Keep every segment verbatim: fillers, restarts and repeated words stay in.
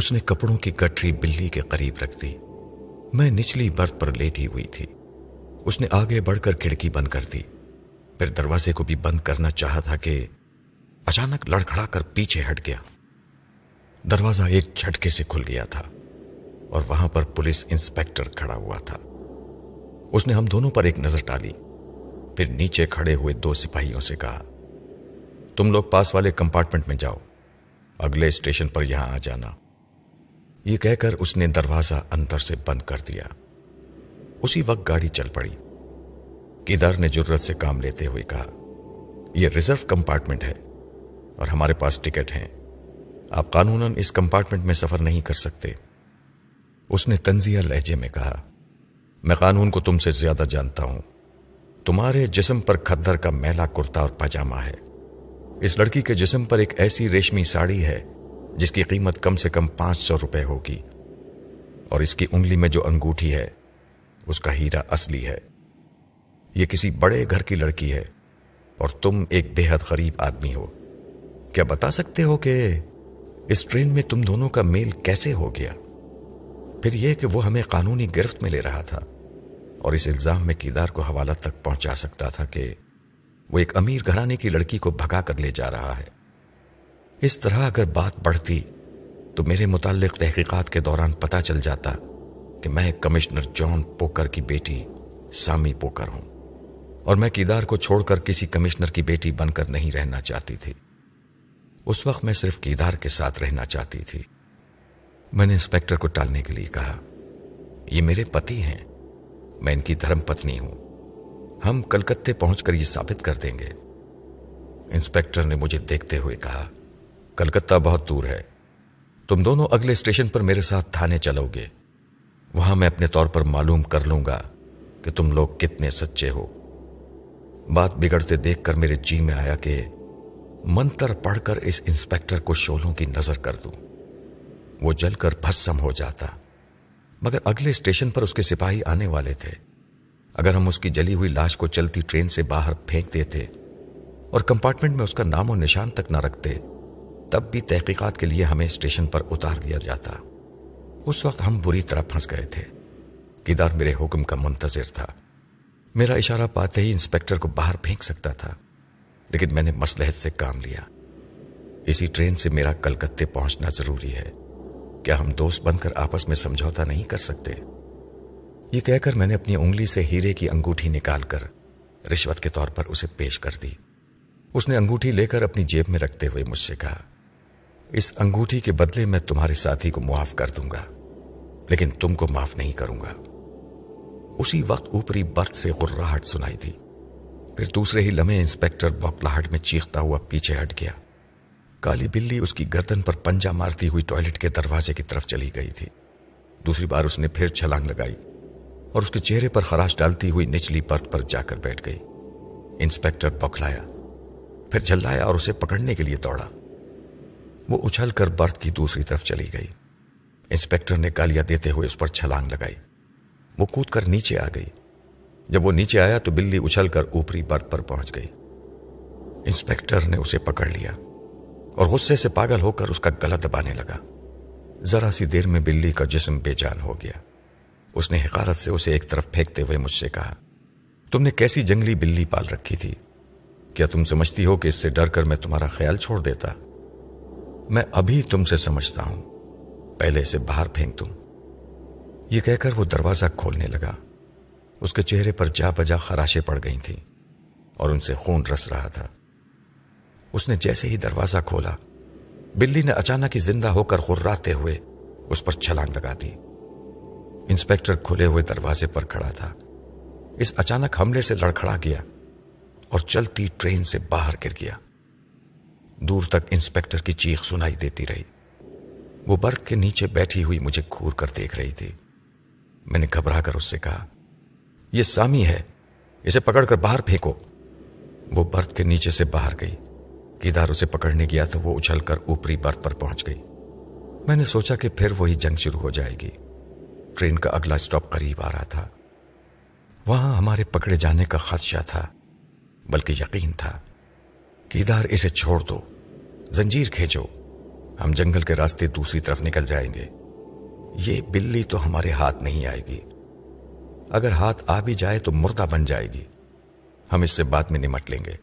اس نے کپڑوں کی گٹری بلی کے قریب رکھ دی۔ میں نچلی برت پر لیٹی ہوئی تھی۔ اس نے آگے بڑھ کر کھڑکی بند کر دی، پھر دروازے کو بھی بند کرنا چاہا تھا کہ اچانک لڑکھڑا کر پیچھے ہٹ گیا۔ دروازہ ایک جھٹکے سے کھل گیا تھا اور وہاں پر پولیس انسپیکٹر کھڑا ہوا تھا۔ اس نے ہم دونوں پر ایک نظر ڈالی، پھر نیچے کھڑے ہوئے دو سپاہیوں سے کہا، تم لوگ پاس والے کمپارٹمنٹ میں جاؤ، اگلے اسٹیشن پر یہاں آ جانا۔ یہ کہہ کر اس نے دروازہ اندر سے بند کر دیا۔ اسی وقت گاڑی چل پڑی۔ کیدار نے جرأت سے کام لیتے ہوئے کہا، یہ ریزرو کمپارٹمنٹ ہے اور ہمارے پاس ٹکٹ ہیں، آپ قانوناً اس کمپارٹمنٹ میں سفر نہیں کر سکتے۔ اس نے طنزیہ لہجے میں کہا، میں قانون کو تم سے زیادہ جانتا ہوں، تمہارے جسم پر کھدر کا میلا کرتا اور پاجامہ ہے، اس لڑکی کے جسم پر ایک ایسی ریشمی ساڑی ہے جس کی قیمت کم سے کم پانچ سو روپے ہوگی، اور اس کی انگلی میں جو انگوٹھی ہے اس کا ہیرا اصلی ہے۔ یہ کسی بڑے گھر کی لڑکی ہے اور تم ایک بے حد غریب آدمی ہو۔ کیا بتا سکتے ہو کہ اس ٹرین میں تم دونوں کا میل کیسے ہو گیا؟ پھر یہ کہ وہ ہمیں قانونی گرفت میں لے رہا تھا اور اس الزام میں کیدار کو حوالہ تک پہنچا سکتا تھا کہ وہ ایک امیر گھرانے کی لڑکی کو بھگا کر لے جا رہا ہے۔ اس طرح اگر بات بڑھتی تو میرے متعلق تحقیقات کے دوران پتہ چل جاتا کہ میں کمشنر جان پوکر کی بیٹی سامی پوکر ہوں، اور میں کیدار کو چھوڑ کر کسی کمشنر کی بیٹی بن کر نہیں رہنا چاہتی تھی۔ اس وقت میں صرف کیدار کے ساتھ رہنا چاہتی تھی۔ میں نے انسپیکٹر کو ٹالنے کے لیے کہا، یہ میرے پتی ہیں، میں ان کی دھرم پتنی ہوں، ہم کلکتے پہنچ کر یہ ثابت کر دیں گے۔ انسپیکٹر نے مجھے دیکھتے ہوئے کہا، کلکتہ بہت دور ہے، تم دونوں اگلے اسٹیشن پر میرے ساتھ تھانے چلو گے، وہاں میں اپنے طور پر معلوم کر لوں گا کہ تم لوگ کتنے سچے ہو۔ بات بگڑتے دیکھ کر میرے جی میں آیا کہ منتر پڑھ کر اس انسپیکٹر کو شعلوں کی نظر کر دوں، وہ جل کر بھسم ہو جاتا۔ مگر اگلے اسٹیشن پر اس کے سپاہی آنے والے تھے، اگر ہم اس کی جلی ہوئی لاش کو چلتی ٹرین سے باہر پھینک دیتے اور کمپارٹمنٹ میں اس کا نام و نشان تک نہ رکھتے تب بھی تحقیقات کے لیے ہمیں اسٹیشن پر اتار دیا جاتا۔ اس وقت ہم بری طرح پھنس گئے تھے۔ کیدار میرے حکم کا منتظر تھا، میرا اشارہ پاتے ہی انسپیکٹر کو باہر پھینک سکتا تھا، لیکن میں نے مصلحت سے کام لیا۔ اسی ٹرین سے میرا کلکتے پہنچنا ضروری ہے، کیا ہم دوست بن کر آپس میں سمجھوتا نہیں کر سکتے؟ یہ کہہ کر میں نے اپنی انگلی سے ہیرے کی انگوٹھی نکال کر رشوت کے طور پر اسے پیش کر دی۔ اس نے انگوٹھی لے کر اپنی جیب میں رکھتے ہوئے مجھ سے کہا، اس انگوٹھی کے بدلے میں تمہارے ساتھی کو معاف کر دوں گا، لیکن تم کو معاف نہیں کروں گا۔ اسی وقت اوپری برتھ سے غراہٹ سنائی دی، پھر دوسرے ہی لمحے انسپیکٹر بوکلاہٹ میں چیختا ہوا پیچھے ہٹ گیا۔ کالی بلی اس کی گردن پر پنجہ مارتی ہوئی ٹوائلٹ کے دروازے کی طرف چلی گئی تھی۔ دوسری بار اس نے پھر چھلانگ لگائی اور اس کے چہرے پر خراش ڈالتی ہوئی نچلی برتھ پر جا کر بیٹھ گئی۔ انسپیکٹر بوکھلایا، پھر جھلایا اور اسے پکڑنے کے لیے دوڑا۔ وہ اچھل کر برتھ کی دوسری طرف چلی گئی۔ انسپیکٹر نے گالیاں دیتے ہوئے اس پر چھلانگ لگائی، وہ کود کر نیچے آ گئی۔ جب وہ نیچے آیا تو بلی اچھل کر اوپری برتھ پر پہنچ گئی۔ انسپیکٹر نے اسے پکڑ لیا اور غصے سے پاگل ہو کر اس کا گلا دبانے لگا۔ ذرا سی دیر میں بلی کا جسم بے جان ہو گیا۔ اس نے حقارت سے اسے ایک طرف پھینکتے ہوئے مجھ سے کہا، تم نے کیسی جنگلی بلی پال رکھی تھی؟ کیا تم سمجھتی ہو کہ اس سے ڈر کر میں تمہارا خیال چھوڑ دیتا؟ میں ابھی تم سے سمجھتا ہوں، پہلے اسے باہر پھینک دوں۔ یہ کہہ کر وہ دروازہ کھولنے لگا۔ اس کے چہرے پر جا بجا خراشیں پڑ گئی تھیں اور ان سے خون رس رہا تھا۔ اس نے جیسے ہی دروازہ کھولا، بلی نے اچانک ہی زندہ ہو کر غراتے ہوئے اس پر چھلانگ لگا دی۔ انسپیکٹر کھلے ہوئے دروازے پر کھڑا تھا، اس اچانک حملے سے لڑکھڑا گیا اور چلتی ٹرین سے باہر گر گیا۔ دور تک انسپیکٹر کی چیخ سنائی دیتی رہی، وہ برتھ کے نیچے بیٹھی ہوئی مجھے گھور کر دیکھ رہی تھی۔ میں نے گھبرا کر اس سے کہا، یہ سامی ہے، اسے پکڑ کر باہر پھینکو۔ وہ برتھ کے نیچے سے باہر گئی۔ کیدار اسے پکڑنے گیا تو وہ اچھل کر اوپری برتھ پر پہنچ گئی۔ میں نے سوچا کہ پھر وہی جنگ شروع ہو جائے گی۔ ٹرین کا اگلا اسٹاپ قریب آ رہا تھا، وہاں ہمارے پکڑے جانے کا خدشہ تھا، بلکہ یقین تھا۔ کیدار، اسے چھوڑ دو، زنجیر کھینچو، ہم جنگل کے راستے دوسری طرف نکل جائیں گے۔ یہ بلی تو ہمارے ہاتھ نہیں آئے گی، اگر ہاتھ آ بھی جائے تو مردہ بن جائے گی، ہم اس سے بعد میں نمٹ لیں گے،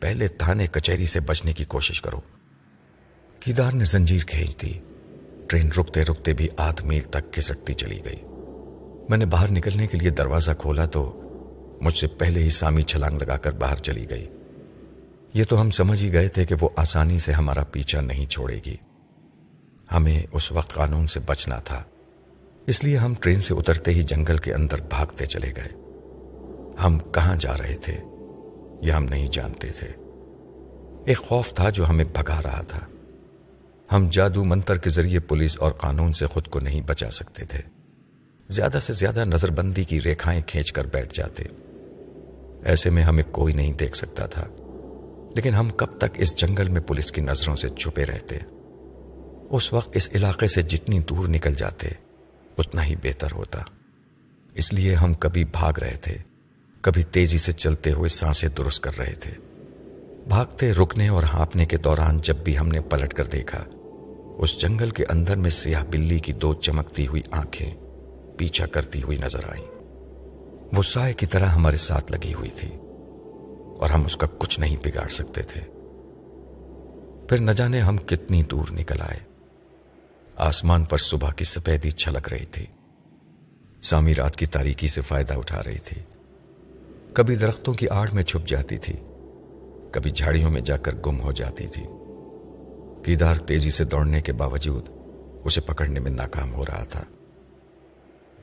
پہلے تھانے کچہری سے بچنے کی کوشش کرو۔ کیدار نے زنجیر کھینچ دی، ٹرین رکتے رکتے بھی آدھ میل تک کھسکتی چلی گئی۔ میں نے باہر نکلنے کے لیے دروازہ کھولا تو مجھ سے پہلے ہی سامی چھلانگ لگا کر باہر چلی گئی۔ یہ تو ہم سمجھ ہی گئے تھے کہ وہ آسانی سے ہمارا پیچھا نہیں چھوڑے گی، ہمیں اس وقت قانون سے بچنا تھا، اس لیے ہم ٹرین سے اترتے ہی جنگل کے اندر بھاگتے چلے گئے۔ ہم کہاں جا رہے تھے یہ ہم نہیں جانتے تھے، ایک خوف تھا جو ہمیں بھگا رہا تھا۔ ہم جادو منتر کے ذریعے پولیس اور قانون سے خود کو نہیں بچا سکتے تھے، زیادہ سے زیادہ نظر بندی کی ریکھائیں کھینچ کر بیٹھ جاتے، ایسے میں ہمیں کوئی نہیں دیکھ سکتا تھا۔ لیکن ہم کب تک اس جنگل میں پولیس کی نظروں سے چھپے رہتے؟ اس وقت اس علاقے سے جتنی دور نکل جاتے اتنا ہی بہتر ہوتا، اس لیے ہم کبھی بھاگ رہے تھے، کبھی تیزی سے چلتے ہوئے سانسیں درست کر رہے تھے۔ بھاگتے رکنے اور ہانپنے کے دوران جب بھی ہم نے پلٹ کر دیکھا، اس جنگل کے اندر میں سیاہ بلی کی دو چمکتی ہوئی آنکھیں پیچھا کرتی ہوئی نظر آئیں۔ وہ سائے کی طرح ہمارے ساتھ لگی ہوئی تھی اور ہم اس کا کچھ نہیں بگاڑ سکتے تھے۔ پھر نہ جانے ہم کتنی دور نکل آئے، آسمان پر صبح کی سفیدی چھلک رہی تھی، سامی رات کی تاریکی سے فائدہ اٹھا رہی تھی، کبھی درختوں کی آڑ میں چھپ جاتی تھی، کبھی جھاڑیوں میں جا کر گم ہو جاتی تھی۔ کیدار تیزی سے دوڑنے کے باوجود اسے پکڑنے میں ناکام ہو رہا تھا۔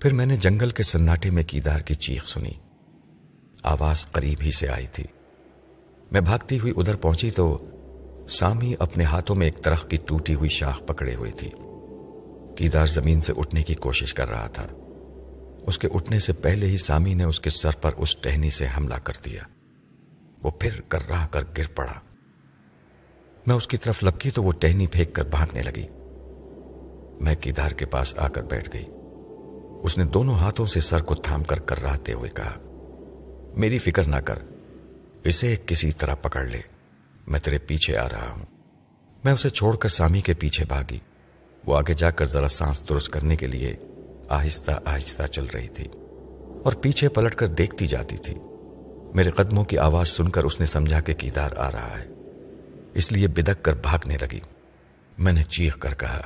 پھر میں نے جنگل کے سناٹے میں کیدار کی چیخ سنی، آواز قریب ہی سے آئی تھی۔ میں بھاگتی ہوئی ادھر پہنچی تو سامی اپنے ہاتھوں میں ایک درخت کی ٹوٹی ہوئی شاخ پکڑے ہوئی تھی۔ کیدار زمین سے اٹھنے کی کوشش کر رہا تھا، اس کے اٹھنے سے پہلے ہی سامی نے اس کے سر پر اس ٹہنی سے حملہ کر دیا۔ وہ پھر کرراہ کر گر پڑا، میں اس کی طرف لپکی تو وہ ٹہنی پھینک کر بھاگنے لگی۔ میں کیدار کے پاس آ کر بیٹھ گئی، اس نے دونوں ہاتھوں سے سر کو تھام کر کرراہتے ہوئے کہا، میری فکر نہ کر، اسے کسی طرح پکڑ لے، میں تیرے پیچھے آ رہا ہوں۔ میں اسے چھوڑ کر سامی کے پیچھے بھاگی، وہ آگے جا کر ذرا سانس درست کرنے کے لیے آہستہ آہستہ چل رہی تھی اور پیچھے پلٹ کر دیکھتی جاتی تھی۔ میرے قدموں کی آواز سن کر اس نے سمجھا کہ کیدار آ رہا ہے، اس لیے بدک کر بھاگنے لگی۔ میں نے چیخ کر کہا،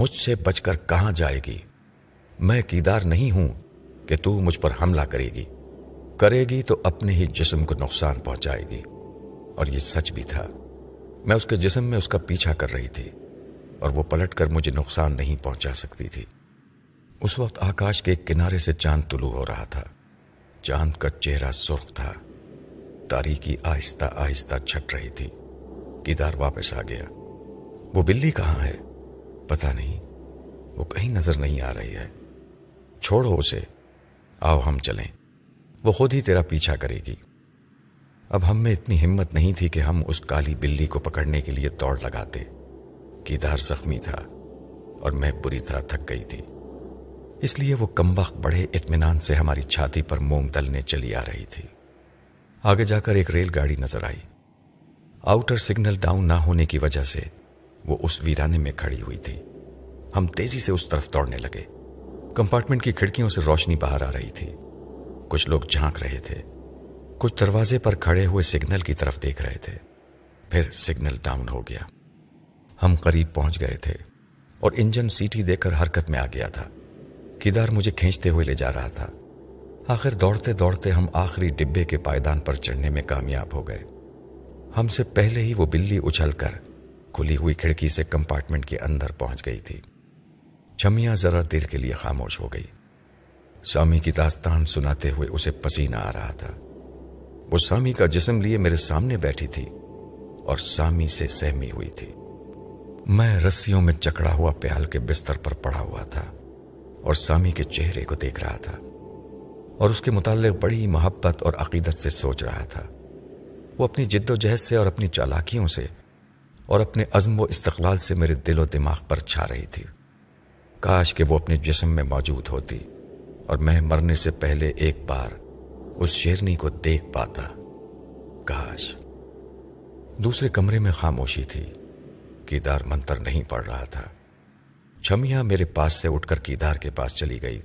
مجھ سے بچ کر کہاں جائے گی؟ میں کیدار نہیں ہوں کہ تو مجھ پر حملہ کرے گی، کرے گی تو اپنے ہی جسم کو نقصان پہنچائے گی۔ اور یہ سچ بھی تھا، میں اس کے جسم میں اس کا پیچھا کر رہی تھی اور وہ پلٹ کر مجھے نقصان نہیں پہنچا سکتی تھی۔ اس وقت آکاش کے ایک کنارے سے چاند طلوع ہو رہا تھا، چاند کا چہرہ سرخ تھا، تاریکی آہستہ آہستہ چھٹ رہی تھی۔ کیدار واپس آ گیا۔ وہ بلی کہاں ہے؟ پتہ نہیں، وہ کہیں نظر نہیں آ رہی ہے، چھوڑو اسے، آؤ ہم چلیں، وہ خود ہی تیرا پیچھا کرے گی۔ اب ہم میں اتنی ہمت نہیں تھی کہ ہم اس کالی بلی کو پکڑنے کے لیے دوڑ لگاتے۔ کیدار زخمی تھا اور میں بری طرح تھک گئی تھی، اس لیے وہ کم وقت بڑے اطمینان سے ہماری چھاتی پر مونگ دلنے چلی آ رہی تھی۔ آگے جا کر ایک ریل گاڑی نظر آئی، آؤٹر سگنل ڈاؤن نہ ہونے کی وجہ سے وہ اس ویرانے میں کھڑی ہوئی تھی۔ ہم تیزی سے اس طرف دوڑنے لگے، کمپارٹمنٹ کی کھڑکیوں سے روشنی باہر آ رہی تھی، کچھ لوگ جھانک رہے تھے، کچھ دروازے پر کھڑے ہوئے سگنل کی طرف دیکھ رہے تھے۔ پھر سگنل ڈاؤن ہو گیا، ہم قریب پہنچ گئے تھے اور انجن سیٹی دے کر حرکت میں آ گیا تھا۔ کیدار مجھے کھینچتے ہوئے لے جا رہا تھا، آخر دوڑتے دوڑتے ہم آخری ڈبے کے پائیدان پر چڑھنے میں کامیاب ہو گئے۔ ہم سے پہلے ہی وہ بلی اچھل کر کھلی ہوئی کھڑکی سے کمپارٹمنٹ کے اندر پہنچ گئی تھی۔ چھمیاں ذرا دیر کے لیے خاموش ہو گئی۔ سامی کی داستان سناتے ہوئے اسے پسینہ آ رہا تھا، وہ سامی کا جسم لیے میرے سامنے بیٹھی تھی اور سامی سے سہمی ہوئی تھی۔ میں رسیوں میں جکڑا ہوا پیال کے بستر پر پڑا ہوا تھا اور سامی کے چہرے کو دیکھ رہا تھا اور اس کے متعلق بڑی محبت اور عقیدت سے سوچ رہا تھا۔ وہ اپنی جد و جہد سے اور اپنی چالاکیوں سے اور اپنے عزم و استقلال سے میرے دل و دماغ پر چھا رہی تھی۔ کاش کہ وہ اپنے جسم میں موجود ہوتی اور میں مرنے سے پہلے ایک بار اس شیرنی کو دیکھ پاتا، کاش۔ دوسرے کمرے میں خاموشی تھی، کیدار منتر نہیں پڑھ رہا تھا۔ چھمیا میرے پاس سے اٹھ کر کیدار کے پاس چلی گئی۔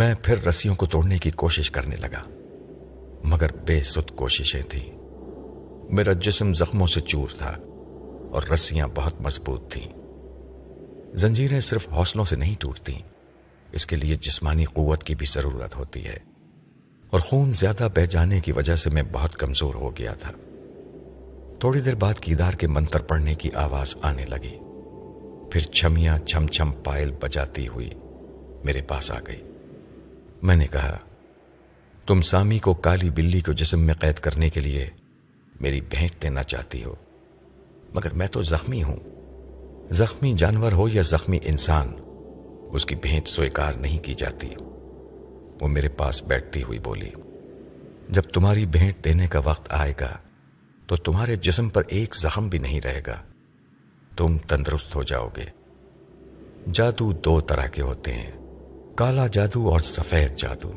میں پھر رسیوں کو توڑنے کی کوشش کرنے لگا، مگر بے سود کوششیں تھیں۔ میرا جسم زخموں سے چور تھا اور رسیاں بہت مضبوط تھیں۔ زنجیریں صرف حوصلوں سے نہیں ٹوٹتیں، اس کے لیے جسمانی قوت کی بھی ضرورت ہوتی ہے، اور خون زیادہ بہ جانے کی وجہ سے میں بہت کمزور ہو گیا تھا۔ تھوڑی دیر بعد کیدار کے منتر پڑھنے کی آواز آنے لگی، پھر چھمیاں چھم چھم پائل بجاتی ہوئی میرے پاس آ گئی۔ میں نے کہا، تم سامی کو، کالی بلی کو جسم میں قید کرنے کے لیے میری بھینٹ دینا چاہتی ہو، مگر میں تو زخمی ہوں۔ زخمی جانور ہو یا زخمی انسان، اس کی بھینٹ سویکار نہیں کی جاتی۔ وہ میرے پاس بیٹھتی ہوئی بولی، جب تمہاری بھینٹ دینے کا وقت آئے گا تو تمہارے جسم پر ایک زخم بھی نہیں رہے گا، تم تندرست ہو جاؤ گے۔ جادو دو طرح کے ہوتے ہیں، کالا جادو اور سفید جادو۔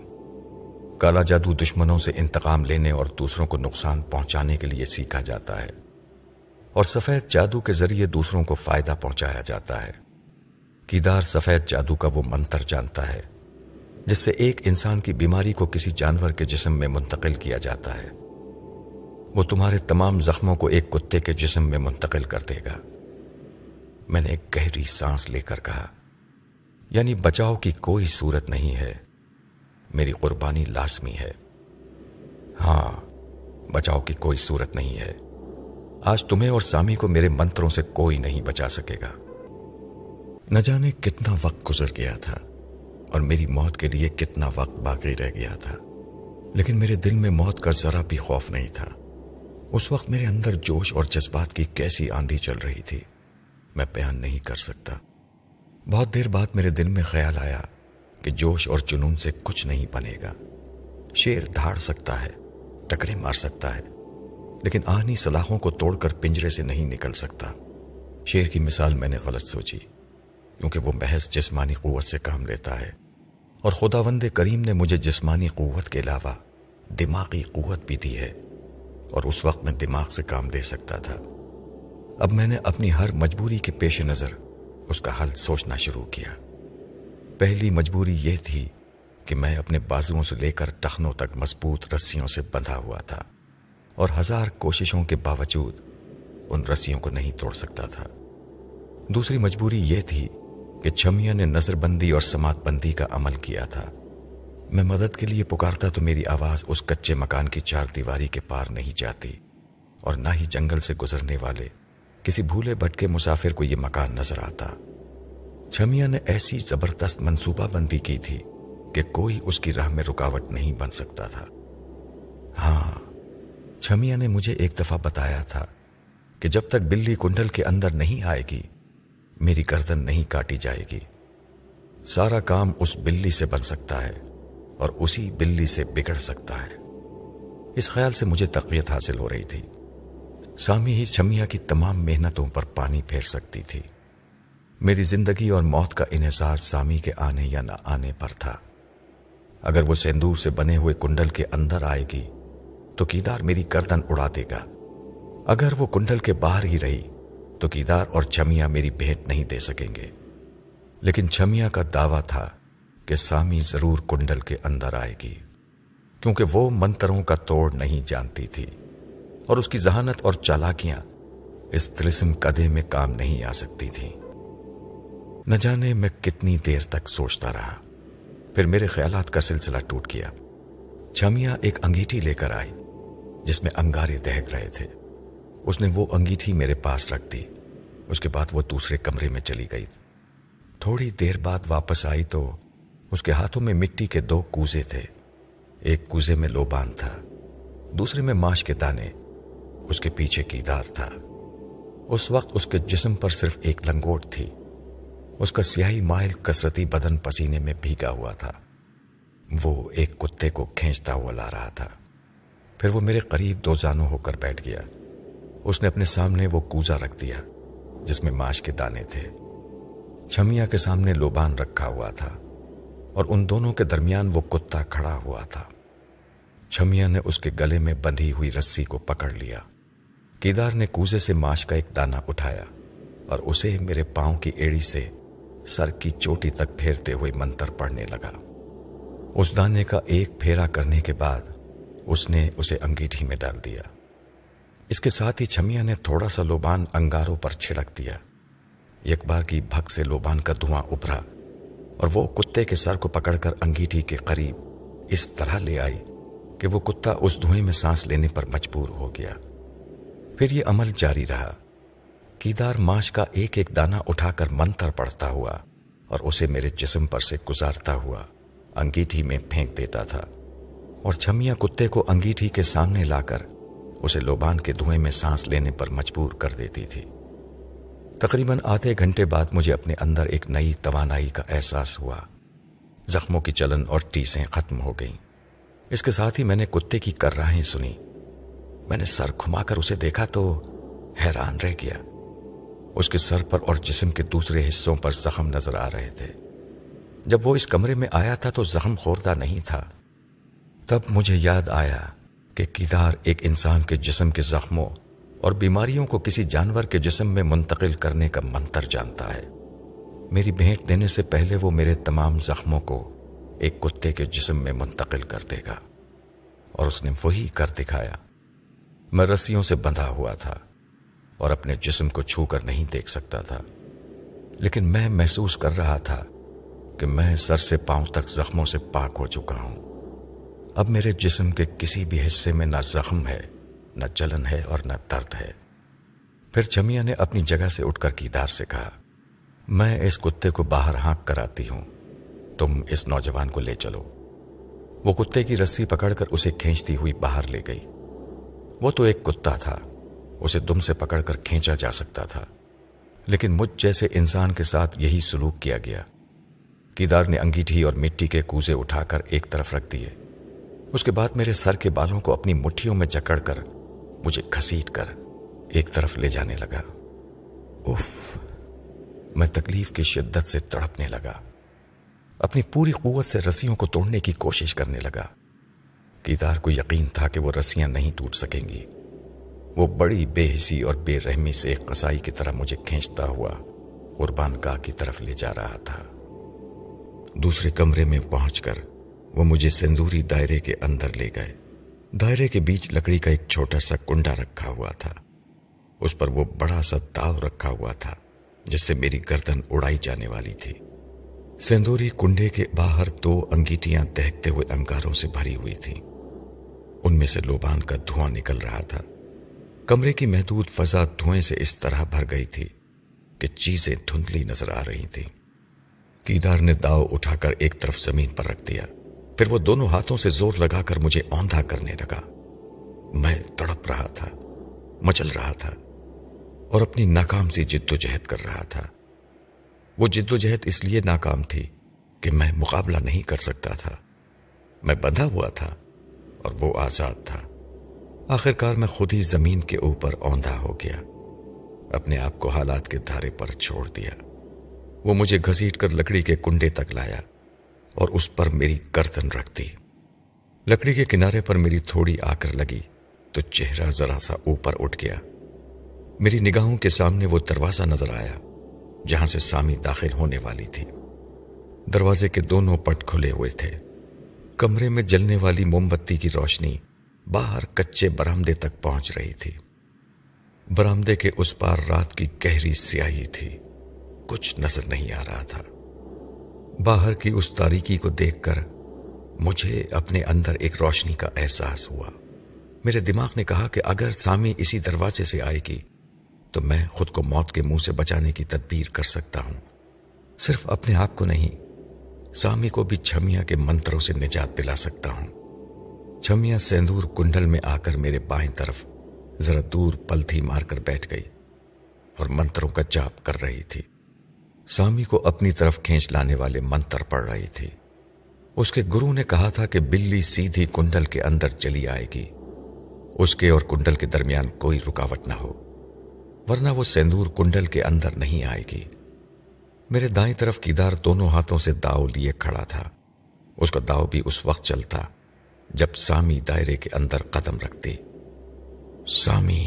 کالا جادو دشمنوں سے انتقام لینے اور دوسروں کو نقصان پہنچانے کے لیے سیکھا جاتا ہے، اور سفید جادو کے ذریعے دوسروں کو فائدہ پہنچایا جاتا ہے۔ کیدار سفید جادو کا وہ منتر جانتا ہے جس سے ایک انسان کی بیماری کو کسی جانور کے جسم میں منتقل کیا جاتا ہے۔ وہ تمہارے تمام زخموں کو ایک کتے کے جسم میں منتقل کر دے گا۔ میں نے ایک گہری سانس لے کر کہا، یعنی بچاؤ کی کوئی صورت نہیں ہے، میری قربانی لازمی ہے۔ ہاں، بچاؤ کی کوئی صورت نہیں ہے۔ آج تمہیں اور سامی کو میرے منتروں سے کوئی نہیں بچا سکے گا۔ نہ جانے کتنا وقت گزر گیا تھا اور میری موت کے لیے کتنا وقت باقی رہ گیا تھا، لیکن میرے دل میں موت کا ذرا بھی خوف نہیں تھا۔ اس وقت میرے اندر جوش اور جذبات کی کیسی آندھی چل رہی تھی، میں بیان نہیں کر سکتا۔ بہت دیر بعد میرے دل میں خیال آیا کہ جوش اور جنون سے کچھ نہیں بنے گا۔ شیر دھاڑ سکتا ہے، ٹکرے مار سکتا ہے، لیکن آہنی سلاخوں کو توڑ کر پنجرے سے نہیں نکل سکتا۔ شیر کی مثال میں نے غلط سوچی، کیونکہ وہ محض جسمانی قوت سے کام لیتا ہے، اور خداوند کریم نے مجھے جسمانی قوت کے علاوہ دماغی قوت بھی دی ہے، اور اس وقت میں دماغ سے کام لے سکتا تھا۔ اب میں نے اپنی ہر مجبوری کے پیش نظر اس کا حل سوچنا شروع کیا۔ پہلی مجبوری یہ تھی کہ میں اپنے بازوؤں سے لے کر ٹخنوں تک مضبوط رسیوں سے بندھا ہوا تھا، اور ہزار کوششوں کے باوجود ان رسیوں کو نہیں توڑ سکتا تھا۔ دوسری مجبوری یہ تھی کہ چھمیا نے نظر بندی اور سماعت بندی کا عمل کیا تھا۔ میں مدد کے لیے پکارتا تو میری آواز اس کچے مکان کی چار دیواری کے پار نہیں جاتی، اور نہ ہی جنگل سے گزرنے والے کسی بھولے بھٹکے مسافر کو یہ مکان نظر آتا۔ چھمیا نے ایسی زبردست منصوبہ بندی کی تھی کہ کوئی اس کی راہ میں رکاوٹ نہیں بن سکتا تھا۔ ہاں، چھمیا نے مجھے ایک دفعہ بتایا تھا کہ جب تک بلی کنڈل کے اندر نہیں آئے گی میری گردن نہیں کاٹی جائے گی۔ سارا کام اس بلی سے بن سکتا ہے اور اسی بلی سے بگڑ سکتا ہے۔ اس خیال سے مجھے تقویت حاصل ہو رہی تھی۔ سامی ہی چھمیا کی تمام محنتوں پر پانی پھیر سکتی تھی۔ میری زندگی اور موت کا انحصار سامی کے آنے یا نہ آنے پر تھا۔ اگر وہ سندور سے بنے ہوئے کنڈل کے اندر آئے گی تو کیدار میری گردن اڑا دے گا۔ اگر وہ کنڈل کے باہر ہی رہی تو کیدار اور چھمیا میری بھیٹ نہیں دے سکیں گے۔ لیکن چھمیا کا دعویٰ تھا کہ سامی ضرور کنڈل کے اندر آئے گی، کیونکہ وہ منتروں کا توڑ نہیں جانتی تھی، اور اس کی ذہانت اور چالاکیاں اس تلسم کدے میں کام نہیں آ سکتی تھیں۔ نہ جانے میں کتنی دیر تک سوچتا رہا، پھر میرے خیالات کا سلسلہ ٹوٹ گیا۔ چھمیا ایک انگیٹھی لے کر آئی جس میں انگارے دہک رہے تھے۔ اس نے وہ انگیٹھی میرے پاس رکھ دی۔ اس کے بعد وہ دوسرے کمرے میں چلی گئی۔ تھوڑی دیر بعد واپس آئی تو اس کے ہاتھوں میں مٹی کے دو کوزے تھے۔ ایک کوزے میں لوبان تھا، دوسرے میں ماش کے دانے۔ اس کے پیچھے کیدار تھا۔ اس وقت اس کے جسم پر صرف ایک لنگوٹ تھی۔ اس کا سیاہی مائل کثرتی بدن پسینے میں بھیگا ہوا تھا۔ وہ ایک کتے کو کھینچتا ہوا لا رہا تھا۔ پھر وہ میرے قریب دو زانوں ہو کر بیٹھ گیا۔ اس نے اپنے سامنے وہ کوزہ رکھ دیا جس میں ماش کے دانے تھے۔ چھمیا کے سامنے لوبان رکھا ہوا تھا، اور ان دونوں کے درمیان وہ کتا کھڑا ہوا تھا۔ چھمیا نے اس کے گلے میں بندھی ہوئی رسی کو پکڑ لیا۔ کیدار نے کوزے سے ماش کا ایک دانہ اٹھایا اور اسے میرے پاؤں کی ایڑی سے سر کی چوٹی تک پھیرتے ہوئے منتر پڑھنے لگا۔ اس دانے کا ایک پھیرا کرنے کے بعد اس نے اسے انگیٹھی میں ڈال دیا۔ اس کے ساتھ ہی چھمیا نے تھوڑا سا لوبان انگاروں پر چھڑک دیا۔ ایک بار کی بھگ سے لوبان کا دھواں ابھرا اور وہ کتے کے سر کو پکڑ کر انگیٹھی کے قریب اس طرح لے آئی کہ وہ کتا اس دھوئیں میں سانس لینے پر مجبور ہو گیا۔ پھر یہ عمل جاری رہا۔ کیدار ماش کا ایک ایک دانہ اٹھا کر منتر پڑھتا ہوا اور اسے میرے جسم پر سے گزارتا ہوا انگیٹھی میں پھینک دیتا تھا، اور چھمیا کتے کو انگیٹھی کے سامنے لا کر اسے لوبان کے دھوئیں میں سانس لینے پر مجبور کر دیتی تھی۔ تقریباً آدھے گھنٹے بعد مجھے اپنے اندر ایک نئی توانائی کا احساس ہوا۔ زخموں کی جلن اور ٹیسیں ختم ہو گئیں۔ اس کے ساتھ ہی میں نے کتے کی کراہیں سنی۔ میں نے سر گھما کر اسے دیکھا تو حیران رہ گیا۔ اس کے سر پر اور جسم کے دوسرے حصوں پر زخم نظر آ رہے تھے۔ جب وہ اس کمرے میں آیا تھا تو زخم خوردہ نہیں تھا۔ تب مجھے یاد آیا کہ کیدار ایک انسان کے جسم کے زخموں اور بیماریوں کو کسی جانور کے جسم میں منتقل کرنے کا منتر جانتا ہے۔ میری بھیٹ دینے سے پہلے وہ میرے تمام زخموں کو ایک کتے کے جسم میں منتقل کر دے گا، اور اس نے وہی کر دکھایا۔ میں رسیوں سے بندھا ہوا تھا اور اپنے جسم کو چھو کر نہیں دیکھ سکتا تھا، لیکن میں محسوس کر رہا تھا کہ میں سر سے پاؤں تک زخموں سے پاک ہو چکا ہوں۔ اب میرے جسم کے کسی بھی حصے میں نہ زخم ہے، نہ جلن ہے اور نہ درد ہے۔ پھر چھمیا نے اپنی جگہ سے اٹھ کر کیدار سے کہا، میں اس کتے کو باہر ہانک کر آتی ہوں، تم اس نوجوان کو لے چلو۔ وہ کتے کی رسی پکڑ کر اسے کھینچتی ہوئی باہر لے گئی۔ وہ تو ایک کتا تھا، اسے دم سے پکڑ کر کھینچا جا سکتا تھا، لیکن مجھ جیسے انسان کے ساتھ یہی سلوک کیا گیا۔ کیدار نے انگیٹھی اور مٹی کے کوزے اٹھا کر ایک طرف رکھ دیے۔ اس کے بعد میرے سر کے بالوں کو اپنی مٹھیوں میں جکڑ کر مجھے گھسیٹ کر ایک طرف لے جانے لگا۔ اف، میں تکلیف کی شدت سے تڑپنے لگا۔ اپنی پوری قوت سے رسیوں کو توڑنے کی کوشش کرنے لگا۔ کیدار کو یقین تھا کہ وہ رسیاں نہیں ٹوٹ سکیں گی۔ وہ بڑی بے حسی اور بے رحمی سے ایک قصائی کی طرح مجھے کھینچتا ہوا قربان گاہ کی طرف لے جا رہا تھا۔ دوسرے کمرے میں پہنچ کر وہ مجھے سندوری دائرے کے اندر لے گئے۔ دائرے کے بیچ لکڑی کا ایک چھوٹا سا کنڈا رکھا ہوا تھا۔ اس پر وہ بڑا سا داؤ رکھا ہوا تھا جس سے میری گردن اڑائی جانے والی تھی۔ سندوری کنڈے کے باہر دو انگیٹیاں دہکتے ہوئے انگاروں سے بھری ہوئی تھیں۔ ان میں سے لوبان کا دھواں نکل رہا تھا۔ کمرے کی محدود فضا دھوئیں سے اس طرح بھر گئی تھی کہ چیزیں دھندلی نظر آ رہی تھیں۔ کیدار نے داؤ اٹھا کر ایک طرف زمین پر رکھ دیا، پھر وہ دونوں ہاتھوں سے زور لگا کر مجھے اوندھا کرنے لگا۔ میں تڑپ رہا تھا، مچل رہا تھا اور اپنی ناکام سی جد و جہد کر رہا تھا۔ وہ جد و جہد اس لیے ناکام تھی کہ میں مقابلہ نہیں کر سکتا تھا۔ میں بندھا ہوا تھا اور وہ آزاد تھا۔ آخر کار میں خود ہی زمین کے اوپر اوندھا ہو گیا، اپنے آپ کو حالات کے دھارے پر چھوڑ دیا۔ وہ مجھے گھسیٹ کر لکڑی کے کنڈے تک لایا اور اس پر میری گردن رکھ دی۔ لکڑی کے کنارے پر میری تھوڑی آکر لگی تو چہرہ ذرا سا اوپر اٹھ گیا۔ میری نگاہوں کے سامنے وہ دروازہ نظر آیا جہاں سے سامی داخل ہونے والی تھی۔ دروازے کے دونوں پٹ کھلے ہوئے تھے۔ کمرے میں جلنے والی موم بتی کی روشنی باہر کچے برآمدے تک پہنچ رہی تھی۔ برآمدے کے اس پار رات کی گہری سیاہی تھی، کچھ نظر نہیں آ رہا تھا۔ باہر کی اس تاریکی کو دیکھ کر مجھے اپنے اندر ایک روشنی کا احساس ہوا۔ میرے دماغ نے کہا کہ اگر سامی اسی دروازے سے آئے گی تو میں خود کو موت کے منہ سے بچانے کی تدبیر کر سکتا ہوں، صرف اپنے آپ کو نہیں، سامی کو بھی چھمیا کے منتروں سے نجات دلا سکتا ہوں۔ چھمیا سندور کنڈل میں آ کر میرے بائیں طرف ذرا دور پلتھی مار کر بیٹھ گئی اور منتروں کا جاپ کر رہی تھی۔ سامی کو اپنی طرف کھینچ لانے والے منتر پڑھ رہی تھی۔ اس کے گرو نے کہا تھا کہ بلی سیدھی کنڈل کے اندر چلی آئے گی، اس کے اور کنڈل کے درمیان کوئی رکاوٹ نہ ہو، ورنہ وہ سندور کنڈل کے اندر نہیں آئے گی۔ میرے دائیں طرف کیدار دونوں ہاتھوں سے داؤ لیے کھڑا تھا۔ اس کا داؤ بھی اس وقت چلتا جب سامی دائرے کے اندر قدم رکھتی۔ سامی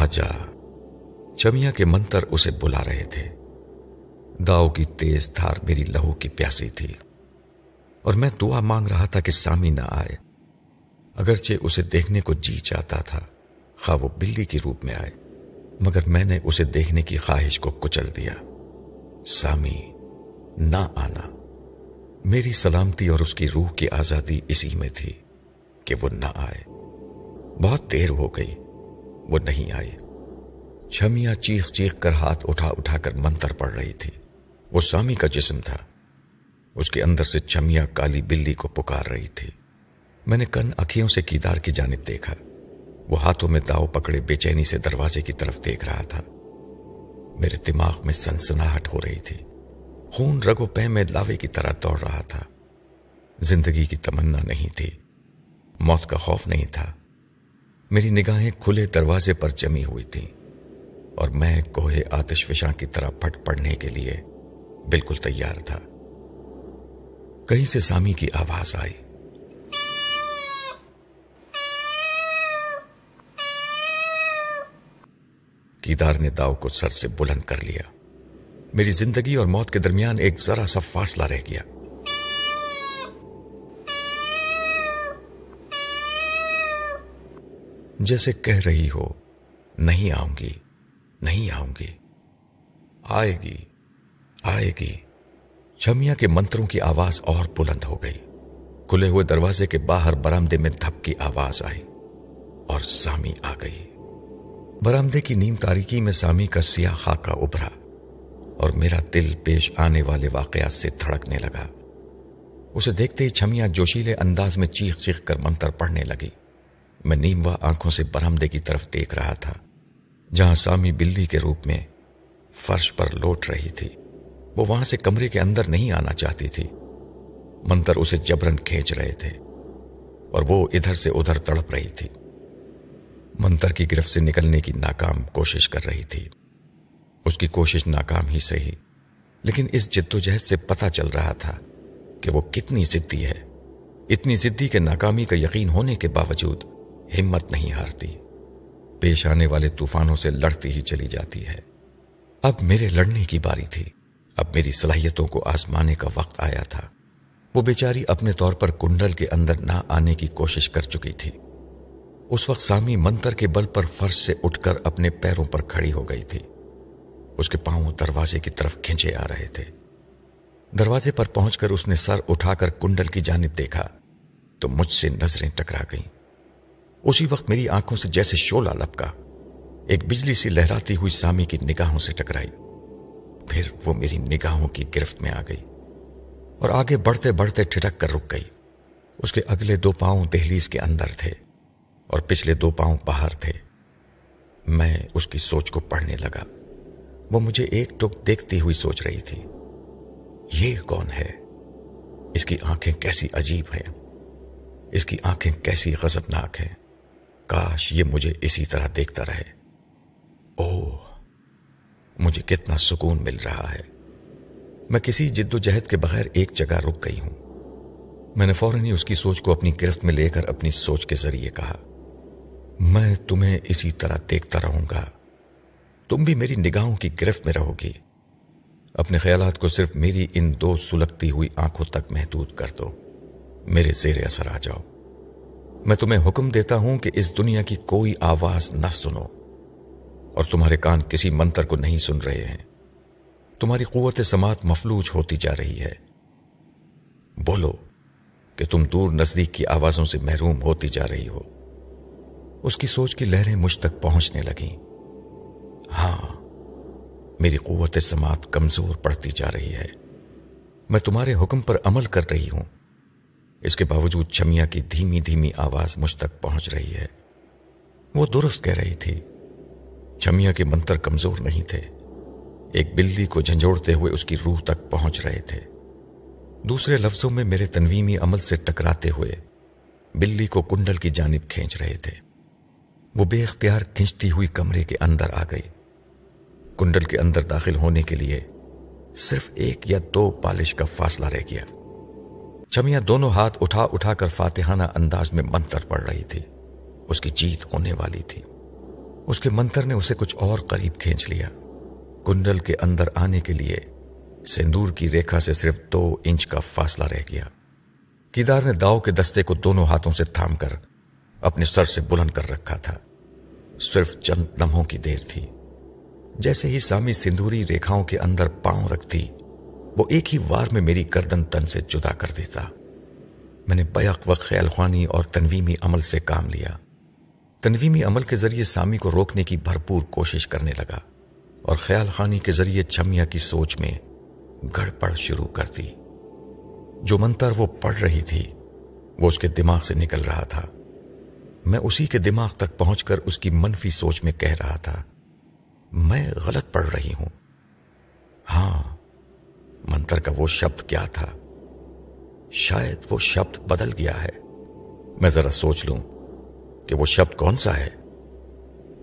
آجا، چمیا کے منتر اسے بلا رہے تھے. داؤ کی تیز دھار میری لہو کی پیاسی تھی اور میں دعا مانگ رہا تھا کہ سامی نہ آئے، اگرچہ اسے دیکھنے کو جی چاہتا تھا، خواہ وہ بلی کے روپ میں آئے، مگر میں نے اسے دیکھنے کی خواہش کو کچل دیا. سامی نہ آنا، میری سلامتی اور اس کی روح کی آزادی اسی میں تھی کہ وہ نہ آئے. بہت دیر ہو گئی، وہ نہیں آئی. شمیہ چیخ چیخ کر ہاتھ اٹھا اٹھا کر منتر پڑ رہی تھی. وہ سامی کا جسم تھا، اس کے اندر سے شمیہ کالی بلی کو پکار رہی تھی. میں نے کن آنکھوں سے کیدار کی جانب دیکھا، وہ ہاتھوں میں داؤ پکڑے بے چینی سے دروازے کی طرف دیکھ رہا تھا. میرے دماغ میں سنسناہٹ ہو رہی تھی، خون رگو پہ میں لاوے کی طرح دوڑ رہا تھا. زندگی کی تمنا نہیں تھی، موت کا خوف نہیں تھا. میری نگاہیں کھلے دروازے پر جمی ہوئی تھیں اور میں کوہ آتش فشاں کی طرح پھٹ پڑنے کے لیے بالکل تیار تھا. کہیں سے سامی کی آواز آئی. کیدار نے داؤ کو سر سے بلند کر لیا. میری زندگی اور موت کے درمیان ایک ذرا سا فاصلہ رہ گیا. جیسے کہہ رہی ہو نہیں آؤں گی، نہیں آؤں گی، آئے گی، آئے گی. شمیہ کے منتروں کی آواز اور بلند ہو گئی. کھلے ہوئے دروازے کے باہر برآمدے میں دھپ کی آواز آئی اور سامی آ گئی. برآمدے کی نیم تاریکی میں سامی کا سیاہ خاکہ ابھرا اور میرا دل پیش آنے والے واقعات سے تھڑکنے لگا. اسے دیکھتے ہی شمیہ جوشیلے انداز میں چیخ چیخ کر منتر پڑھنے لگی. میں نیموا آنکھوں سے برآمدے کی طرف دیکھ رہا تھا جہاں سامی بلی کے روپ میں فرش پر لوٹ رہی تھی. وہ وہاں سے کمرے کے اندر نہیں آنا چاہتی تھی. منتر اسے جبرن کھینچ رہے تھے اور وہ ادھر سے ادھر تڑپ رہی تھی. منتر کی گرفت سے نکلنے کی ناکام کوشش کر رہی تھی. اس کی کوشش ناکام ہی سہی، لیکن اس جدوجہد سے پتہ چل رہا تھا کہ وہ کتنی ضدی ہے. اتنی ضدی کہ ناکامی کا یقین ہونے کے باوجود ہمت نہیں ہارتی، پیش آنے والے طوفانوں سے لڑتی ہی چلی جاتی ہے. اب میرے لڑنے کی باری تھی، اب میری صلاحیتوں کو آزمانے کا وقت آیا تھا. وہ بیچاری اپنے طور پر کنڈل کے اندر نہ آنے کی کوشش کر چکی تھی. اس وقت سامی منتر کے بل پر فرش سے اٹھ کر اپنے پیروں پر کھڑی ہو گئی تھی. اس کے پاؤں دروازے کی طرف کھینچے آ رہے تھے. دروازے پر پہنچ کر اس نے سر اٹھا کر کنڈل کی جانب دیکھا تو مجھ سے نظریں ٹکرا گئیں. اسی وقت میری آنکھوں سے جیسے شعلہ لپکا، ایک بجلی سی لہراتی ہوئی سامی کی نگاہوں سے ٹکرائی، پھر وہ میری نگاہوں کی گرفت میں آ گئی اور آگے بڑھتے بڑھتے ٹھٹک کر رک گئی. اس کے اگلے دو پاؤں دہلیز کے اندر تھے اور پچھلے دو پاؤں باہر تھے. میں اس کی سوچ کو پڑھنے لگا. وہ مجھے ایک ٹک دیکھتی ہوئی سوچ رہی تھی، یہ کون ہے؟ اس کی آنکھیں کیسی عجیب ہیں، اس کی آنکھیں کیسی غضبناک ہیں. کاش یہ مجھے اسی طرح دیکھتا رہے. اوہ، مجھے کتنا سکون مل رہا ہے. میں کسی جد و جہد کے بغیر ایک جگہ رک گئی ہوں. میں نے فوراً ہی اس کی سوچ کو اپنی گرفت میں لے کر اپنی سوچ کے ذریعے کہا، میں تمہیں اسی طرح دیکھتا رہوں گا، تم بھی میری نگاہوں کی گرفت میں رہو گی. اپنے خیالات کو صرف میری ان دو سلگتی ہوئی آنکھوں تک محدود کر دو، میرے زیر اثر آ جاؤ. میں تمہیں حکم دیتا ہوں کہ اس دنیا کی کوئی آواز نہ سنو، اور تمہارے کان کسی منتر کو نہیں سن رہے ہیں. تمہاری قوت سماعت مفلوج ہوتی جا رہی ہے. بولو کہ تم دور نزدیک کی آوازوں سے محروم ہوتی جا رہی ہو. اس کی سوچ کی لہریں مجھ تک پہنچنے لگیں. ہاں، میری قوت سماعت کمزور پڑتی جا رہی ہے. میں تمہارے حکم پر عمل کر رہی ہوں، اس کے باوجود شمیہ کی دھیمی دھیمی آواز مجھ تک پہنچ رہی ہے. وہ درست کہہ رہی تھی. شمیہ کے منتر کمزور نہیں تھے، ایک بلی کو جھنجھوڑتے ہوئے اس کی روح تک پہنچ رہے تھے. دوسرے لفظوں میں میرے تنویمی عمل سے ٹکراتے ہوئے بلی کو کنڈل کی جانب کھینچ رہے تھے. وہ بے اختیار کھینچتی ہوئی کمرے کے اندر آ گئی. کنڈل کے اندر داخل ہونے کے لیے صرف ایک یا دو بالش کا فاصلہ رہ گیا. شمیہ دونوں ہاتھ اٹھا اٹھا کر فاتحانہ انداز میں منتر پڑھ رہی تھی. اس کی جیت ہونے والی تھی. اس کے منتر نے اسے کچھ اور قریب کھینچ لیا۔ کنڈل کے اندر آنے کے لیے سندور کی ریکھا سے صرف دو انچ کا فاصلہ رہ گیا۔ کیدار نے داؤ کے دستے کو دونوں ہاتھوں سے تھام کر اپنے سر سے بلند کر رکھا تھا۔ صرف چند لمحوں کی دیر تھی۔ جیسے ہی سامی سندوری ریکھاؤں کے اندر پاؤں رکھتی، وہ ایک ہی وار میں میری گردن تن سے جدا کر دیتا۔ میں نے بیک وقت خیال خوانی اور تنویمی عمل سے کام لیا۔ تنویمی عمل کے ذریعے سامی کو روکنے کی بھرپور کوشش کرنے لگا اور خیال خوانی کے ذریعے چھمیا کی سوچ میں گڑبڑ شروع کر دی۔ جو منتر وہ پڑھ رہی تھی وہ اس کے دماغ سے نکل رہا تھا۔ میں اسی کے دماغ تک پہنچ کر اس کی منفی سوچ میں کہہ رہا تھا، میں غلط پڑھ رہی ہوں۔ ہاں، منتر کا وہ شبد کیا تھا؟ شاید وہ شبد بدل گیا ہے، میں ذرا سوچ لوں کہ وہ شبد کون سا ہے۔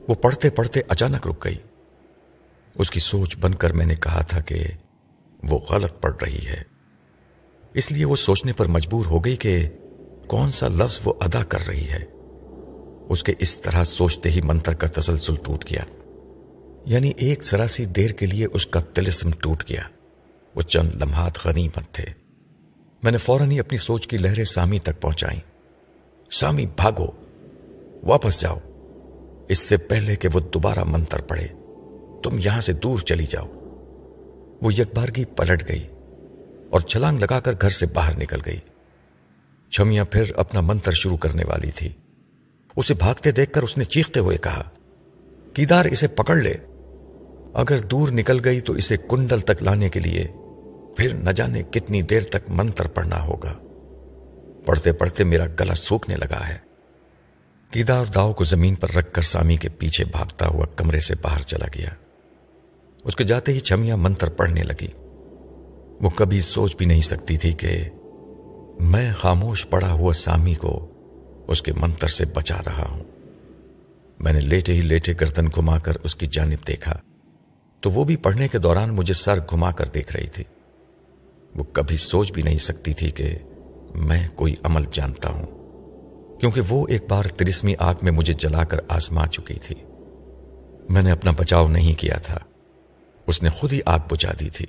وہ پڑھتے پڑھتے اچانک رک گئی۔ اس کی سوچ بن کر میں نے کہا تھا کہ وہ غلط پڑھ رہی ہے، اس لیے وہ سوچنے پر مجبور ہو گئی کہ کون سا لفظ وہ ادا کر رہی ہے۔ اس کے اس طرح سوچتے ہی منتر کا تسلسل ٹوٹ گیا، یعنی ایک سراسی دیر کے لیے اس کا طلسم ٹوٹ گیا۔ وہ چند لمحات غنیمت تھے۔ میں نے فوراً ہی اپنی سوچ کی لہریں سامی تک پہنچائیں۔ سامی، بھاگو، واپس جاؤ، اس سے پہلے کہ وہ دوبارہ منتر پڑھے، تم یہاں سے دور چلی جاؤ۔ وہ یکبارگی پلٹ گئی اور چھلانگ لگا کر گھر سے باہر نکل گئی۔ چھمیا پھر اپنا منتر شروع کرنے والی تھی۔ اسے بھاگتے دیکھ کر اس نے چیختے ہوئے کہا، کیدار اسے پکڑ لے، اگر دور نکل گئی تو اسے کنڈل تک لانے کے لیے پھر نہ جانے کتنی دیر تک منتر پڑھنا ہوگا۔ پڑھتے پڑھتے میرا گلا سوکھنے لگا ہے۔ کیدار داؤ کو زمین پر رکھ کر سامی کے پیچھے بھاگتا ہوا کمرے سے باہر چلا گیا۔ اس کے جاتے ہی چھمیا منتر پڑھنے لگی۔ وہ کبھی سوچ بھی نہیں سکتی تھی کہ میں خاموش پڑا ہوا سامی کو اس کے منتر سے بچا رہا ہوں۔ میں نے لیٹے ہی لیٹے گردن گھما کر اس کی جانب دیکھا تو وہ بھی پڑھنے کے دوران مجھے سر گھما کر دیکھ رہی تھی۔ وہ کبھی سوچ بھی نہیں سکتی تھی کہ میں کوئی عمل جانتا ہوں، کیونکہ وہ ایک بار ترسمی آگ میں مجھے جلا کر آزما چکی تھی۔ میں نے اپنا بچاؤ نہیں کیا تھا، اس نے خود ہی آگ بجھا دی تھی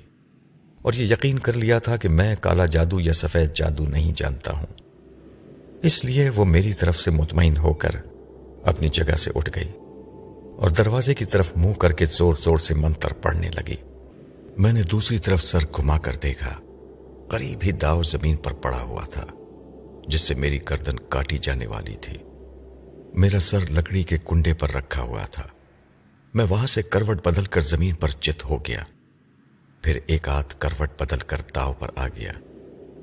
اور یہ یقین کر لیا تھا کہ میں کالا جادو یا سفید جادو نہیں جانتا ہوں، اس لیے وہ میری طرف سے مطمئن ہو کر اپنی جگہ سے اٹھ گئی اور دروازے کی طرف منہ کر کے زور زور سے منتر پڑھنے لگی۔ میں نے دوسری طرف سر گھما کر دیکھا، قریب ہی داؤ زمین پر پڑا ہوا تھا جس سے میری گردن کاٹی جانے والی تھی۔ میرا سر لکڑی کے کنڈے پر رکھا ہوا تھا۔ میں وہاں سے کروٹ بدل کر زمین پر چت ہو گیا، پھر ایک ہاتھ کروٹ بدل کر داؤ پر آ گیا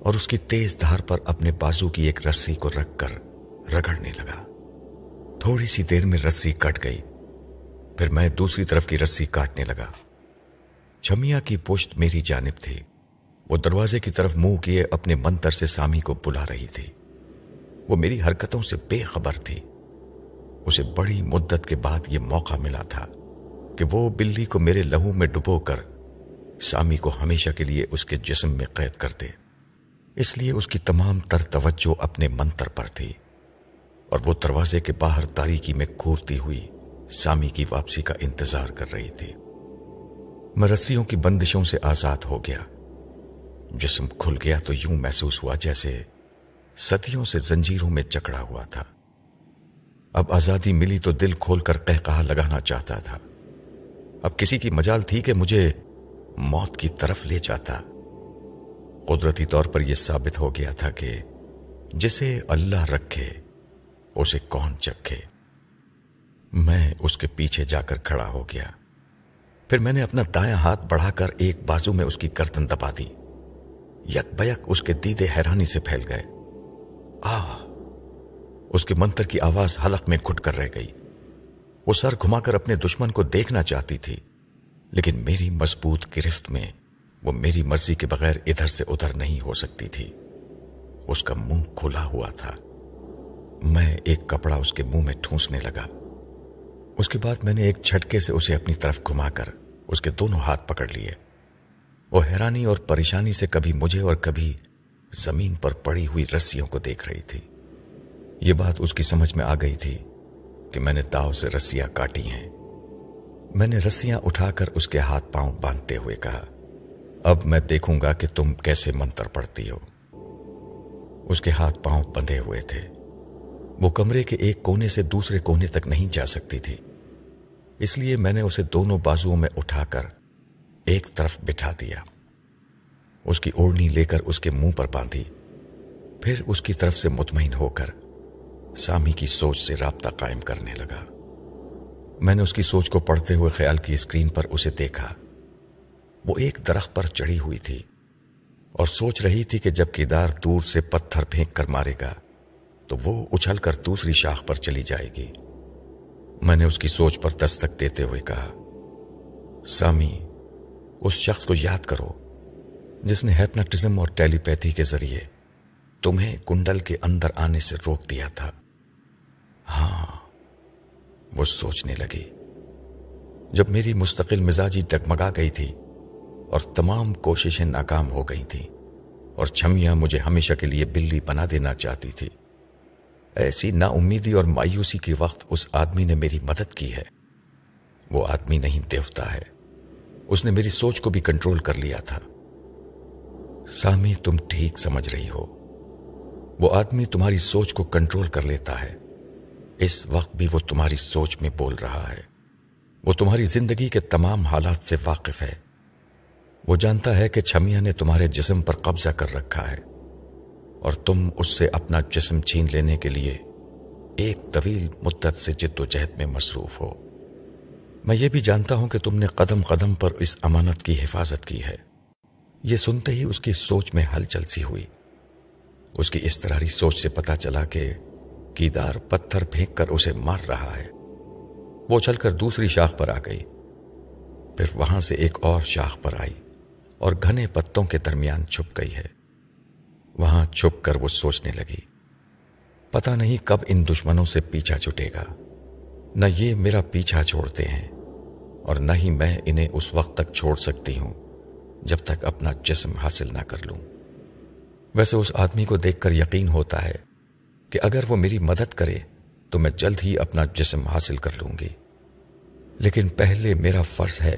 اور اس کی تیز دھار پر اپنے بازو کی ایک رسی کو رکھ کر رگڑنے لگا۔ تھوڑی سی دیر میں رسی کٹ گئی، پھر میں دوسری طرف کی رسی کاٹنے لگا۔ چھمیا کی پشت میری جانب تھی، وہ دروازے کی طرف منہ کیے اپنے منتر سے سامی کو بلا رہی تھی۔ وہ میری حرکتوں سے بے خبر تھی۔ اسے بڑی مدت کے بعد یہ موقع ملا تھا کہ وہ بلی کو میرے لہو میں ڈبو کر سامی کو ہمیشہ کے لیے اس کے جسم میں قید کر دے، اس لیے اس کی تمام تر توجہ اپنے منتر پر تھی اور وہ دروازے کے باہر تاریکی میں گھورتی ہوئی سامی کی واپسی کا انتظار کر رہی تھی۔ میں رسیوں کی بندشوں سے آزاد ہو گیا۔ جسم کھل گیا تو یوں محسوس ہوا جیسے صدیوں سے زنجیروں میں جکڑا ہوا تھا۔ اب آزادی ملی تو دل کھول کر قہقہہ لگانا چاہتا تھا۔ اب کسی کی مجال تھی کہ مجھے موت کی طرف لے جاتا۔ قدرتی طور پر یہ ثابت ہو گیا تھا کہ جسے اللہ رکھے اسے کون چکھے۔ میں اس کے پیچھے جا کر کھڑا ہو گیا، پھر میں نے اپنا دایاں ہاتھ بڑھا کر ایک بازو میں اس کی گردن دبا دی۔ یک بیک اس کے دیدے حیرانی سے پھیل گئے۔ آہ! اس کے منتر کی آواز حلق میں گھٹ کر رہ گئی۔ وہ سر گھما کر اپنے دشمن کو دیکھنا چاہتی تھی، لیکن میری مضبوط گرفت میں وہ میری مرضی کے بغیر ادھر سے ادھر نہیں ہو سکتی تھی۔ اس کا منہ کھلا ہوا تھا۔ میں ایک کپڑا اس کے منہ میں ٹھونسنے لگا۔ اس کے بعد میں نے ایک جھٹکے سے اسے اپنی طرف گھما کر اس کے دونوں ہاتھ پکڑ لیے۔ وہ حیرانی اور پریشانی سے کبھی مجھے اور کبھی زمین پر پڑی ہوئی رسیوں کو دیکھ رہی تھی۔ یہ بات اس کی سمجھ میں آ گئی تھی کہ میں نے داؤ سے رسیاں کاٹی ہیں۔ میں نے رسیاں اٹھا کر اس کے ہاتھ پاؤں باندھتے ہوئے کہا، اب میں دیکھوں گا کہ تم کیسے منتر پڑھتی ہو۔ اس کے ہاتھ پاؤں بندھے ہوئے تھے، وہ کمرے کے ایک کونے سے دوسرے کونے تک نہیں جا سکتی تھی، اس لیے میں نے اسے دونوں بازوؤں میں اٹھا کر ایک طرف بٹھا دیا، اس کی اوڑھنی لے کر اس کے منہ پر باندھی، پھر اس کی طرف سے مطمئن ہو کر سامی کی سوچ سے رابطہ قائم کرنے لگا۔ میں نے اس کی سوچ کو پڑھتے ہوئے خیال کی اسکرین پر اسے دیکھا، وہ ایک درخت پر چڑھی ہوئی تھی اور سوچ رہی تھی کہ جب کیدار دور سے پتھر پھینک کر مارے گا تو وہ اچھل کر دوسری شاخ پر چلی جائے گی۔ میں نے اس کی سوچ پر دستک دیتے ہوئے کہا، سامی، اس شخص کو یاد کرو جس نے ہیپناٹزم اور ٹیلی پیتھی کے ذریعے تمہیں کنڈل کے اندر آنے سے روک دیا تھا۔ ہاں، وہ سوچنے لگی، جب میری مستقل مزاجی ڈگمگا گئی تھی اور تمام کوششیں ناکام ہو گئی تھیں اور چھمیاں مجھے ہمیشہ کے لیے بلی بنا دینا چاہتی تھی، ایسی نا امیدی اور مایوسی کے وقت اس آدمی نے میری مدد کی ہے۔ وہ آدمی نہیں، دیوتا ہے، اس نے میری سوچ کو بھی کنٹرول کر لیا تھا۔ سامی، تم ٹھیک سمجھ رہی ہو، وہ آدمی تمہاری سوچ کو کنٹرول کر لیتا ہے۔ اس وقت بھی وہ تمہاری سوچ میں بول رہا ہے، وہ تمہاری زندگی کے تمام حالات سے واقف ہے، وہ جانتا ہے کہ چھمیا نے تمہارے جسم پر قبضہ کر رکھا ہے اور تم اس سے اپنا جسم چھین لینے کے لیے ایک طویل مدت سے جد و جہد میں مصروف ہو۔ میں یہ بھی جانتا ہوں کہ تم نے قدم قدم پر اس امانت کی حفاظت کی ہے۔ یہ سنتے ہی اس کی سوچ میں ہلچل سی ہوئی، اس کی اضطراری سوچ سے پتہ چلا کہ کیدار پتھر پھینک کر اسے مار رہا ہے۔ وہ اچھل کر دوسری شاخ پر آ گئی، پھر وہاں سے ایک اور شاخ پر آئی اور گھنے پتوں کے درمیان چھپ گئی ہے۔ وہاں چھپ کر وہ سوچنے لگی، پتہ نہیں کب ان دشمنوں سے پیچھا چھٹے گا، نہ یہ میرا پیچھا چھوڑتے ہیں اور نہ ہی میں انہیں اس وقت تک چھوڑ سکتی ہوں جب تک اپنا جسم حاصل نہ کر لوں۔ ویسے اس آدمی کو دیکھ کر یقین ہوتا ہے کہ اگر وہ میری مدد کرے تو میں جلد ہی اپنا جسم حاصل کر لوں گی، لیکن پہلے میرا فرض ہے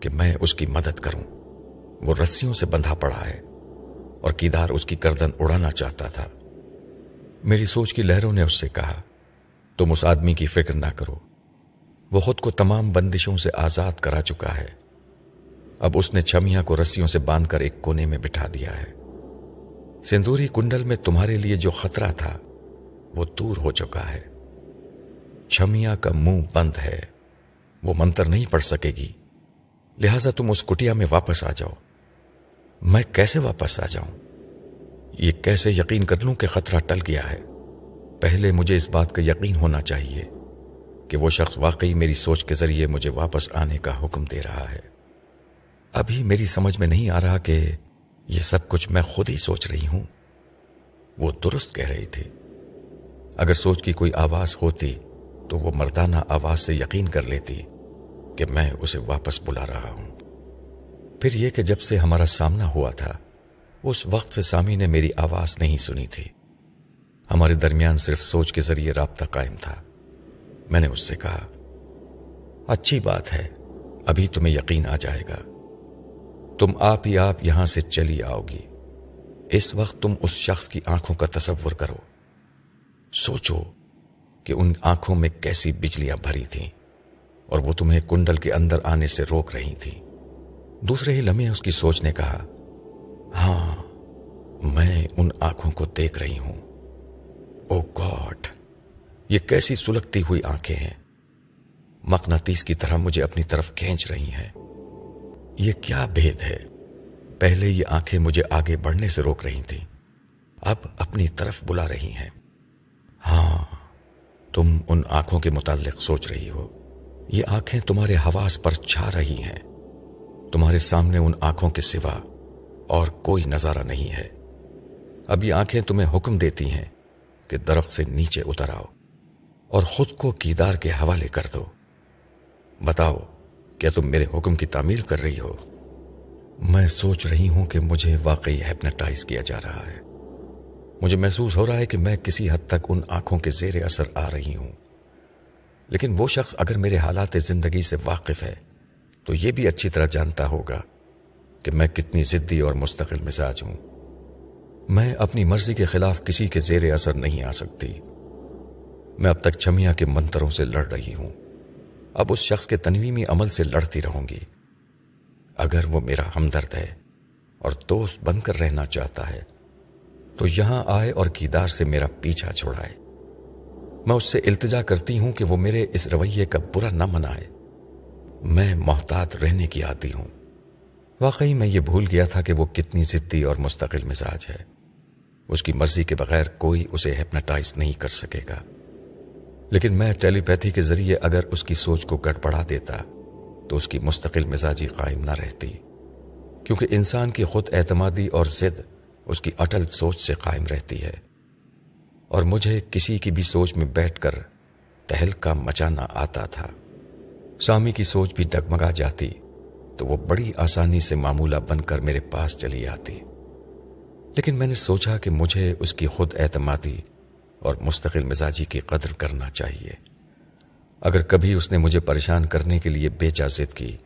کہ میں اس کی مدد کروں۔ وہ رسیوں سے بندھا پڑا ہے اور کیدار اس کی گردن اڑانا چاہتا تھا۔ میری سوچ کی لہروں نے اس سے کہا، تم اس آدمی کی فکر نہ کرو، وہ خود کو تمام بندشوں سے آزاد کرا چکا ہے۔ اب اس نے چھمیا کو رسیوں سے باندھ کر ایک کونے میں بٹھا دیا ہے۔ سندوری کنڈل میں تمہارے لیے جو خطرہ تھا وہ دور ہو چکا ہے۔ چھمیا کا منہ بند ہے، وہ منتر نہیں پڑھ سکے گی، لہذا تم اس کٹیا میں واپس آ جاؤ۔ میں کیسے واپس آ جاؤں؟ یہ کیسے یقین کر لوں کہ خطرہ ٹل گیا ہے؟ پہلے مجھے اس بات کا یقین ہونا چاہیے کہ وہ شخص واقعی میری سوچ کے ذریعے مجھے واپس آنے کا حکم دے رہا ہے۔ ابھی میری سمجھ میں نہیں آ رہا کہ یہ سب کچھ میں خود ہی سوچ رہی ہوں۔ وہ درست کہہ رہی تھی، اگر سوچ کی کوئی آواز ہوتی تو وہ مردانہ آواز سے یقین کر لیتی کہ میں اسے واپس بلا رہا ہوں۔ پھر یہ کہ جب سے ہمارا سامنا ہوا تھا اس وقت سے سامی نے میری آواز نہیں سنی تھی، ہمارے درمیان صرف سوچ کے ذریعے رابطہ قائم تھا۔ میں نے اس سے کہا، اچھی بات ہے، ابھی تمہیں یقین آ جائے گا، تم آپ ہی آپ یہاں سے چلی آؤ گی۔ اس وقت تم اس شخص کی آنکھوں کا تصور کرو، سوچو کہ ان آنکھوں میں کیسی بجلیاں بھری تھیں اور وہ تمہیں کنڈل کے اندر آنے سے روک رہی تھیں۔ دوسرے ہی لمحے اس کی سوچ نے کہا، ہاں، میں ان آنکھوں کو دیکھ رہی ہوں۔ او گاڈ، یہ کیسی سلگتی ہوئی آنکھیں ہیں، مقناطیس کی طرح مجھے اپنی طرف کھینچ رہی ہیں۔ یہ کیا بھید ہے، پہلے یہ آنکھیں مجھے آگے بڑھنے سے روک رہی تھیں، اب اپنی طرف بلا رہی ہیں۔ ہاں، تم ان آنکھوں کے متعلق سوچ رہی ہو، یہ آنکھیں تمہارے حواس پر چھا رہی ہیں، تمہارے سامنے ان آنکھوں کے سوا اور کوئی نظارہ نہیں ہے۔ اب یہ آنکھیں تمہیں حکم دیتی ہیں کہ درخت سے نیچے اتر آؤ اور خود کو کیدار کے حوالے کر دو۔ بتاؤ، کیا تم میرے حکم کی تعمیل کر رہی ہو؟ میں سوچ رہی ہوں کہ مجھے واقعی ہیپناٹائز کیا جا رہا ہے، مجھے محسوس ہو رہا ہے کہ میں کسی حد تک ان آنکھوں کے زیر اثر آ رہی ہوں لیکن وہ شخص اگر میرے حالات زندگی سے واقف ہے تو یہ بھی اچھی طرح جانتا ہوگا کہ میں کتنی ضدی اور مستقل مزاج ہوں۔ میں اپنی مرضی کے خلاف کسی کے زیر اثر نہیں آ سکتی۔ میں اب تک چھمیا کے منتروں سے لڑ رہی ہوں، اب اس شخص کے تنویمی عمل سے لڑتی رہوں گی۔ اگر وہ میرا ہمدرد ہے اور دوست بن کر رہنا چاہتا ہے تو یہاں آئے اور کیدار سے میرا پیچھا چھوڑائے۔ میں اس سے التجا کرتی ہوں کہ وہ میرے اس رویے کا برا نہ منائے۔ میں محتاط رہنے کی عادی ہوں۔ واقعی میں یہ بھول گیا تھا کہ وہ کتنی ضدی اور مستقل مزاج ہے۔ اس کی مرضی کے بغیر کوئی اسے ہپناٹائز نہیں کر سکے گا، لیکن میں ٹیلی پیتھی کے ذریعے اگر اس کی سوچ کو گڑبڑا دیتا تو اس کی مستقل مزاجی قائم نہ رہتی، کیونکہ انسان کی خود اعتمادی اور ضد اس کی اٹل سوچ سے قائم رہتی ہے، اور مجھے کسی کی بھی سوچ میں بیٹھ کر تہلکا مچانا آتا تھا۔ سامی کی سوچ بھی ڈگمگا جاتی تو وہ بڑی آسانی سے معمولہ بن کر میرے پاس چلی آتی، لیکن میں نے سوچا کہ مجھے اس کی خود اعتمادی اور مستقل مزاجی کی قدر کرنا چاہیے۔ اگر کبھی اس نے مجھے پریشان کرنے کے لیے بے جا ضد کی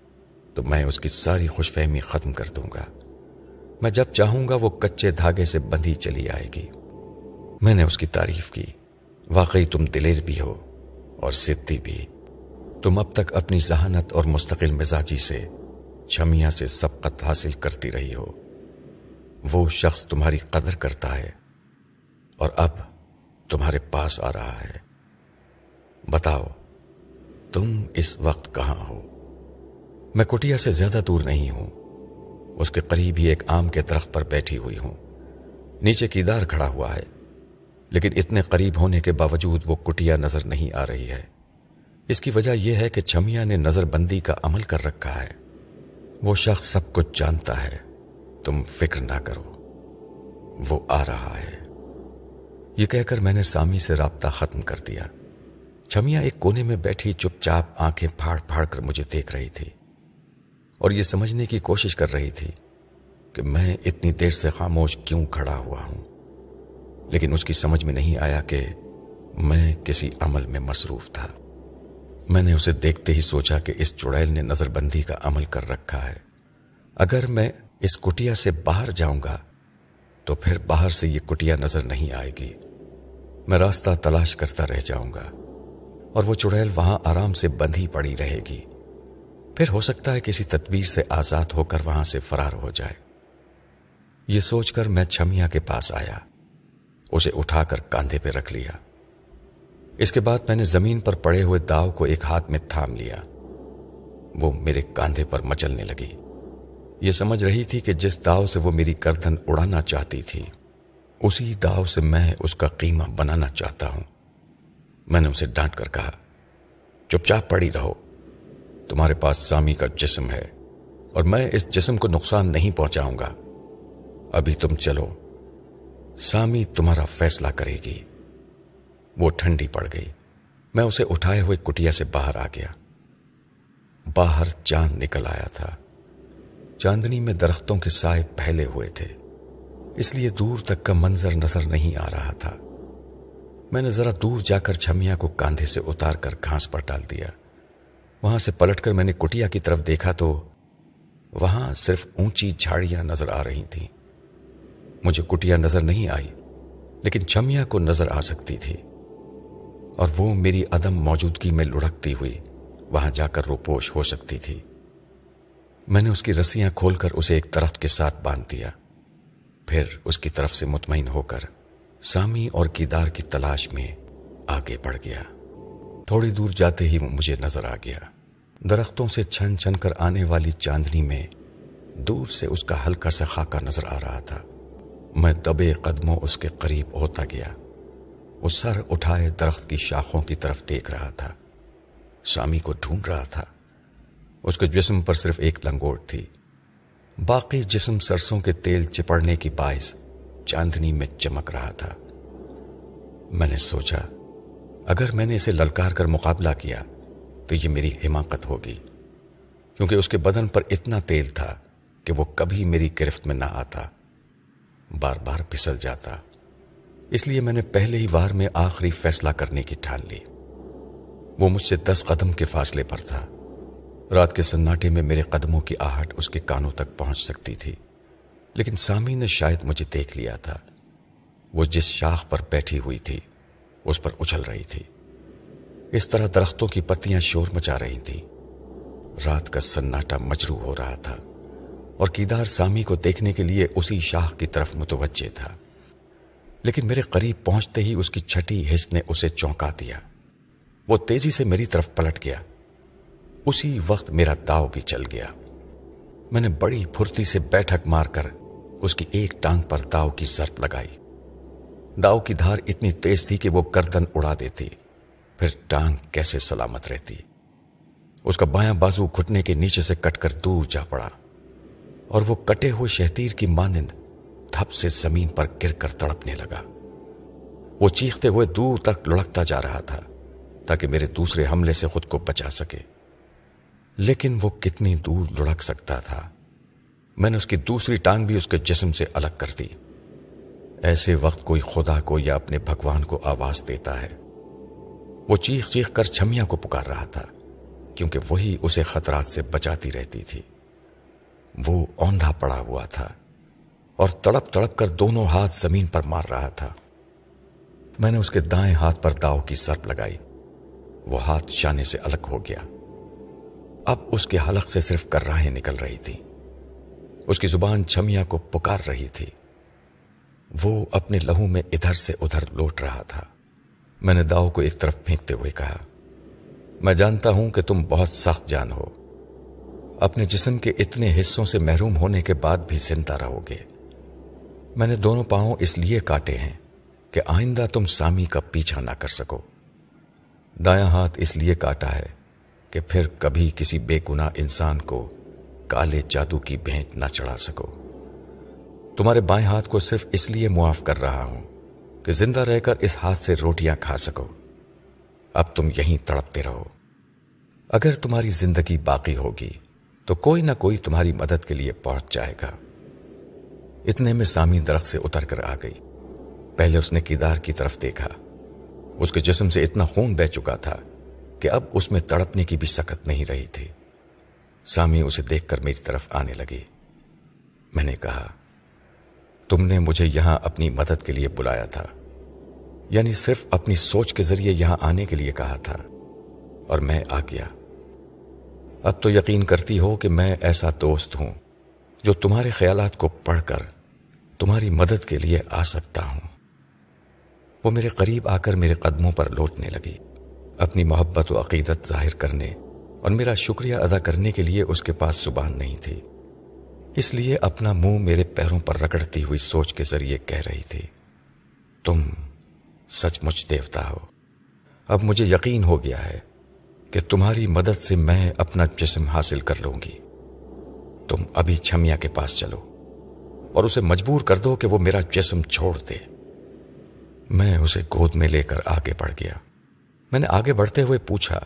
تو میں اس کی ساری خوش فہمی ختم کر دوں گا۔ میں جب چاہوں گا وہ کچے دھاگے سے بندھی چلی آئے گی۔ میں نے اس کی تعریف کی، واقعی تم دلیر بھی ہو اور ضدی بھی، تم اب تک اپنی ذہانت اور مستقل مزاجی سے چھمیا سے سبقت حاصل کرتی رہی ہو، وہ شخص تمہاری قدر کرتا ہے اور اب تمہارے پاس آ رہا ہے، بتاؤ تم اس وقت کہاں ہو؟ میں کٹیا سے زیادہ دور نہیں ہوں، اس کے قریب ہی ایک آم کے درخت پر بیٹھی ہوئی ہوں۔ نیچے کیدار کھڑا ہوا ہے، لیکن اتنے قریب ہونے کے باوجود وہ کٹیا نظر نہیں آ رہی ہے۔ اس کی وجہ یہ ہے کہ چھمیا نے نظر بندی کا عمل کر رکھا ہے۔ وہ شخص سب کچھ جانتا ہے، تم فکر نہ کرو، وہ آ رہا ہے۔ یہ کہہ کر میں نے سامی سے رابطہ ختم کر دیا۔ چھمیا ایک کونے میں بیٹھی چپ چاپ آنکھیں پھاڑ پھاڑ کر مجھے دیکھ رہی تھی اور یہ سمجھنے کی کوشش کر رہی تھی کہ میں اتنی دیر سے خاموش کیوں کھڑا ہوا ہوں، لیکن اس کی سمجھ میں نہیں آیا کہ میں کسی عمل میں مصروف تھا۔ میں نے اسے دیکھتے ہی سوچا کہ اس چڑیل نے نظر بندی کا عمل کر رکھا ہے۔ اگر میں اس کٹیا سے باہر جاؤں گا تو پھر باہر سے یہ کٹیا نظر نہیں آئے گی، میں راستہ تلاش کرتا رہ جاؤں گا اور وہ چڑیل وہاں آرام سے بندھی پڑی رہے گی۔ پھر ہو سکتا ہے کسی تدبیر سے آزاد ہو کر وہاں سے فرار ہو جائے۔ یہ سوچ کر میں چھمیا کے پاس آیا، اسے اٹھا کر کاندھے پہ رکھ لیا۔ اس کے بعد میں نے زمین پر پڑے ہوئے داؤ کو ایک ہاتھ میں تھام لیا، وہ میرے کاندھے پر مچلنے لگی۔ یہ سمجھ رہی تھی کہ جس داؤ سے وہ میری گردن اڑانا چاہتی تھی اسی داؤ سے میں اس کا قیمہ بنانا چاہتا ہوں۔ میں نے اسے ڈانٹ کر کہا، چپ چاپ پڑی رہو، تمہارے پاس سامی کا جسم ہے اور میں اس جسم کو نقصان نہیں پہنچاؤں گا، ابھی تم چلو، سامی تمہارا فیصلہ کرے گی۔ وہ ٹھنڈی پڑ گئی۔ میں اسے اٹھائے ہوئے کٹیا سے باہر آ گیا۔ باہر چاند نکل آیا تھا، چاندنی میں درختوں کے سائے پھیلے ہوئے تھے، اس لیے دور تک کا منظر نظر نہیں آ رہا تھا۔ میں نے ذرا دور جا کر چھمیا کو کاندھے سے اتار کر گھاس پر ڈال دیا۔ وہاں سے پلٹ کر میں نے کٹیا کی طرف دیکھا تو وہاں صرف اونچی جھاڑیاں نظر آ رہی تھیں۔ مجھے کٹیا نظر نہیں آئی، لیکن چھمیا کو نظر آ سکتی تھی، اور وہ میری عدم موجودگی میں لڑھکتی ہوئی وہاں جا کر روپوش ہو سکتی تھی۔ میں نے اس کی رسیاں کھول کر اسے ایک درخت کے ساتھ باندھ دیا، پھر اس کی طرف سے مطمئن ہو کر سامی اور کیدار کی تلاش میں آگے بڑھ گیا۔ تھوڑی دور جاتے ہی وہ مجھے نظر آ گیا۔ درختوں سے چھن چھن کر آنے والی چاندنی میں دور سے اس کا ہلکا سا خاکہ نظر آ رہا تھا۔ میں دبے قدموں اس کے قریب ہوتا گیا، وہ سر اٹھائے درخت کی شاخوں کی طرف دیکھ رہا تھا، سامی کو ڈھونڈ رہا تھا۔ اس کے جسم پر صرف ایک لنگوٹ تھی، باقی جسم سرسوں کے تیل چپڑنے کی باعث چاندنی میں چمک رہا تھا۔ میں نے سوچا اگر میں نے اسے للکار کر مقابلہ کیا تو یہ میری حماقت ہوگی، کیونکہ اس کے بدن پر اتنا تیل تھا کہ وہ کبھی میری گرفت میں نہ آتا، بار بار پھسل جاتا۔ اس لیے میں نے پہلے ہی وار میں آخری فیصلہ کرنے کی ٹھان لی۔ وہ مجھ سے دس قدم کے فاصلے پر تھا۔ رات کے سناٹے میں میرے قدموں کی آہٹ اس کے کانوں تک پہنچ سکتی تھی، لیکن سامی نے شاید مجھے دیکھ لیا تھا۔ وہ جس شاخ پر بیٹھی ہوئی تھی اس پر اچھل رہی تھی، اس طرح درختوں کی پتیاں شور مچا رہی تھیں۔ رات کا سناٹا مجروح ہو رہا تھا اور کیدار سامی کو دیکھنے کے لیے اسی شاخ کی طرف متوجہ تھا، لیکن میرے قریب پہنچتے ہی اس کی چھٹی حس نے اسے چونکا دیا۔ وہ تیزی سے میری طرف پلٹ گیا۔ اسی وقت میرا داؤ بھی چل گیا۔ میں نے بڑی پھرتی سے بیٹھک مار کر اس کی ایک ٹانگ پر داؤ کی ضرب لگائی۔ داؤ کی دھار اتنی تیز تھی کہ وہ گردن اڑا دیتی، پھر ٹانگ کیسے سلامت رہتی۔ اس کا بایاں بازو گھٹنے کے نیچے سے کٹ کر دور جا پڑا اور وہ کٹے ہوئے شہتیر کی مانند دھپ سے زمین پر گر کر تڑپنے لگا۔ وہ چیختے ہوئے دور تک لڑکتا جا رہا تھا تاکہ میرے دوسرے حملے سے خود کو بچا سکے، لیکن وہ کتنی دور لڑک سکتا تھا؟ میں نے اس کی دوسری ٹانگ بھی اس کے جسم سے الگ کر دی۔ ایسے وقت کوئی خدا کو یا اپنے بھگوان کو آواز دیتا ہے۔ وہ چیخ چیخ کر چھمیا کو پکار رہا تھا کیونکہ وہی اسے خطرات سے بچاتی رہتی تھی۔ وہ اوندھا پڑا ہوا تھا اور تڑپ تڑپ کر دونوں ہاتھ زمین پر مار رہا تھا۔ میں نے اس کے دائیں ہاتھ پر داؤ کی ضرب لگائی، وہ ہاتھ شانے سے الگ ہو گیا۔ اب اس کے حلق سے صرف کراہیں نکل رہی تھیں، اس کی زبان چھمیا کو پکار رہی تھی۔ وہ اپنے لہو میں ادھر سے ادھر لوٹ رہا تھا۔ میں نے داؤ کو ایک طرف پھینکتے ہوئے کہا، میں جانتا ہوں کہ تم بہت سخت جان ہو، اپنے جسم کے اتنے حصوں سے محروم ہونے کے بعد بھی زندہ رہو گے۔ میں نے دونوں پاؤں اس لیے کاٹے ہیں کہ آئندہ تم سامی کا پیچھا نہ کر سکو، دایاں ہاتھ اس لیے کاٹا ہے کہ پھر کبھی کسی بے گناہ انسان کو کالے جادو کی بھینٹ نہ چڑھا سکو۔ تمہارے بائیں ہاتھ کو صرف اس لیے معاف کر رہا ہوں کہ زندہ رہ کر اس ہاتھ سے روٹیاں کھا سکو۔ اب تم یہیں تڑپتے رہو، اگر تمہاری زندگی باقی ہوگی تو کوئی نہ کوئی تمہاری مدد کے لیے پہنچ جائے گا۔ اتنے میں سامی درخت سے اتر کر آ گئی۔ پہلے اس نے کیدار کی طرف دیکھا، اس کے جسم سے اتنا خون بہہ چکا تھا کہ اب اس میں تڑپنے کی بھی سکت نہیں رہی تھی۔ سامی اسے دیکھ کر میری طرف آنے لگی۔ میں نے کہا، تم نے مجھے یہاں اپنی مدد کے لیے بلایا تھا، یعنی صرف اپنی سوچ کے ذریعے یہاں آنے کے لیے کہا تھا، اور میں آ گیا۔ اب تو یقین کرتی ہو کہ میں ایسا دوست ہوں جو تمہارے خیالات کو پڑھ کر تمہاری مدد کے لیے آ سکتا ہوں۔ وہ میرے قریب آ کر میرے قدموں پر لوٹنے لگی، اپنی محبت و عقیدت ظاہر کرنے اور میرا شکریہ ادا کرنے کے لیے اس کے پاس زبان نہیں تھی، اس لیے اپنا منہ میرے پیروں پر رگڑتی ہوئی سوچ کے ذریعے کہہ رہی تھی، تم سچ مچ دیوتا ہو، اب مجھے یقین ہو گیا ہے کہ تمہاری مدد سے میں اپنا جسم حاصل کر لوں گی۔ تم ابھی چھمیا کے پاس چلو اور اسے مجبور کر دو کہ وہ میرا جسم چھوڑ دے۔ میں اسے گود میں لے کر آگے بڑھ گیا۔ میں نے آگے بڑھتے ہوئے پوچھا،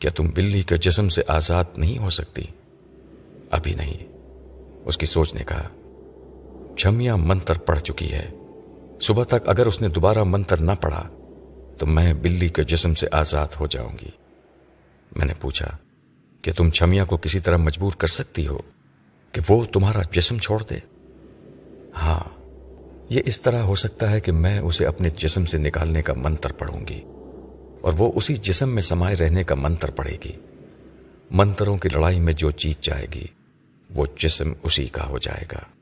کیا تم بلی کے جسم سے آزاد نہیں ہو سکتی؟ ابھی نہیں، اس کی سوچ نے کہا، چھمیا منتر پڑھ چکی ہے، صبح تک اگر اس نے دوبارہ منتر نہ پڑھا تو میں بلی کے جسم سے آزاد ہو جاؤں گی۔ میں نے پوچھا، کہ تم چھمیا کو کسی طرح مجبور کر سکتی ہو کہ وہ تمہارا جسم چھوڑ دے؟ ہاں، یہ اس طرح ہو سکتا ہے کہ میں اسے اپنے جسم سے نکالنے کا منتر پڑھوں گی اور وہ اسی جسم میں سمائے رہنے کا منتر پڑھے گی۔ منتروں کی لڑائی میں جو جیت جائے گی وہ جسم اسی کا ہو جائے گا۔